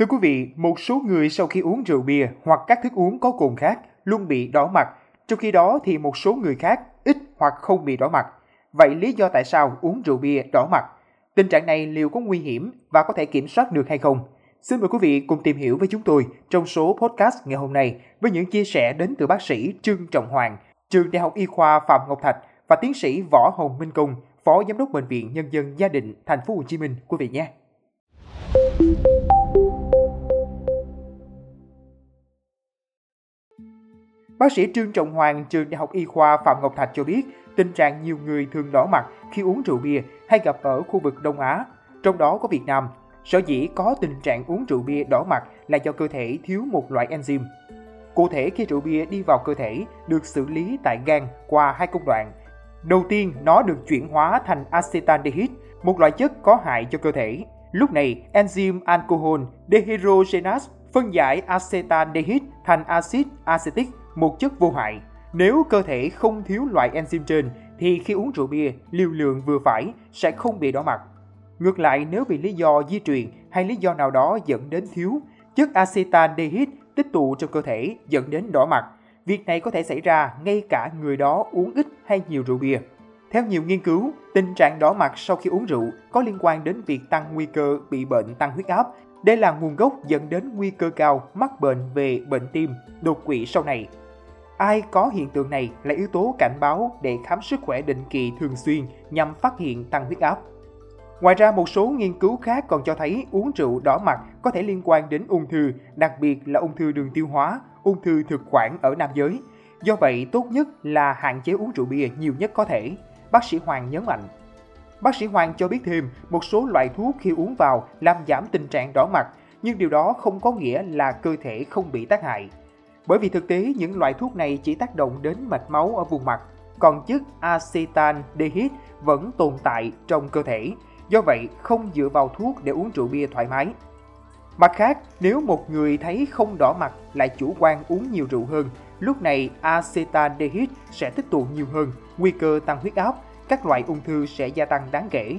Thưa quý vị, một số người sau khi uống rượu bia hoặc các thức uống có cồn khác luôn bị đỏ mặt, trong khi đó thì một số người khác ít hoặc không bị đỏ mặt. Vậy lý do tại sao uống rượu bia đỏ mặt? Tình trạng này liệu có nguy hiểm và có thể kiểm soát được hay không? Xin mời quý vị cùng tìm hiểu với chúng tôi trong số podcast ngày hôm nay với những chia sẻ đến từ bác sĩ Trương Trọng Hoàng, Trường Đại học Y khoa Phạm Ngọc Thạch và tiến sĩ Võ Hồng Minh Cung, Phó Giám đốc Bệnh viện Nhân dân Gia Định, Thành phố Hồ Chí Minh, quý vị nhé. Bác sĩ Trương Trọng Hoàng, Trường Đại học Y khoa Phạm Ngọc Thạch cho biết, tình trạng nhiều người thường đỏ mặt khi uống rượu bia hay gặp ở khu vực Đông Á, trong đó có Việt Nam. Sở dĩ có tình trạng uống rượu bia đỏ mặt là do cơ thể thiếu một loại enzyme. Cụ thể, khi rượu bia đi vào cơ thể, được xử lý tại gan qua hai công đoạn. Đầu tiên, nó được chuyển hóa thành acetaldehyde, một loại chất có hại cho cơ thể. Lúc này, enzyme alcohol dehydrogenase phân giải acetaldehyde thành axit acetic, một chất vô hại. Nếu cơ thể không thiếu loại enzyme trên, thì khi uống rượu bia, liều lượng vừa phải sẽ không bị đỏ mặt. Ngược lại, nếu vì lý do di truyền hay lý do nào đó dẫn đến thiếu, chất acetaldehyde tích tụ trong cơ thể dẫn đến đỏ mặt. Việc này có thể xảy ra ngay cả người đó uống ít hay nhiều rượu bia. Theo nhiều nghiên cứu, tình trạng đỏ mặt sau khi uống rượu có liên quan đến việc tăng nguy cơ bị bệnh tăng huyết áp. Đây là nguồn gốc dẫn đến nguy cơ cao mắc bệnh về bệnh tim, đột quỵ sau này. Ai có hiện tượng này là yếu tố cảnh báo để khám sức khỏe định kỳ thường xuyên nhằm phát hiện tăng huyết áp. Ngoài ra, một số nghiên cứu khác còn cho thấy uống rượu đỏ mặt có thể liên quan đến ung thư, đặc biệt là ung thư đường tiêu hóa, ung thư thực quản ở nam giới. Do vậy, tốt nhất là hạn chế uống rượu bia nhiều nhất có thể, bác sĩ Hoàng nhấn mạnh. Bác sĩ Hoàng cho biết thêm, một số loại thuốc khi uống vào làm giảm tình trạng đỏ mặt, nhưng điều đó không có nghĩa là cơ thể không bị tác hại. Bởi vì thực tế, những loại thuốc này chỉ tác động đến mạch máu ở vùng mặt, còn chất acetaldehyde vẫn tồn tại trong cơ thể. Do vậy, không dựa vào thuốc để uống rượu bia thoải mái. Mặt khác, nếu một người thấy không đỏ mặt lại chủ quan uống nhiều rượu hơn, lúc này acetaldehyde sẽ tích tụ nhiều hơn, nguy cơ tăng huyết áp, các loại ung thư sẽ gia tăng đáng kể.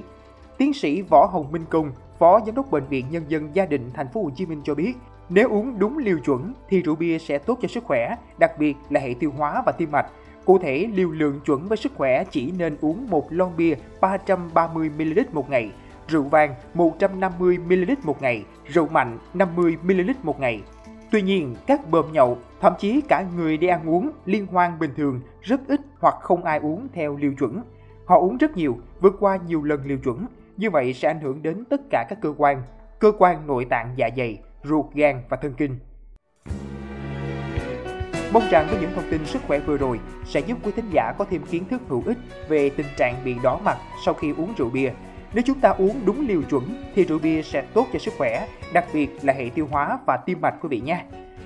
Tiến sĩ Võ Hồng Minh Cung, Phó Giám đốc Bệnh viện Nhân dân Gia Định, Thành phố Hồ Chí Minh cho biết, nếu uống đúng liều chuẩn thì rượu bia sẽ tốt cho sức khỏe, đặc biệt là hệ tiêu hóa và tim mạch. Cụ thể, liều lượng chuẩn với sức khỏe chỉ nên uống 1 lon bia 330ml một ngày, rượu vang 150ml một ngày, rượu mạnh 50ml một ngày. Tuy nhiên, các bồm nhậu, thậm chí cả người đi ăn uống, liên hoan bình thường rất ít hoặc không ai uống theo liều chuẩn. Họ uống rất nhiều, vượt qua nhiều lần liều chuẩn, như vậy sẽ ảnh hưởng đến tất cả các cơ quan nội tạng dạ dày, ruột, gan và thần kinh. Mong rằng với những thông tin sức khỏe vừa rồi sẽ giúp quý thính giả có thêm kiến thức hữu ích về tình trạng bị đỏ mặt sau khi uống rượu bia. Nếu chúng ta uống đúng liều chuẩn thì rượu bia sẽ tốt cho sức khỏe, đặc biệt là hệ tiêu hóa và tim mạch quý vị nhé.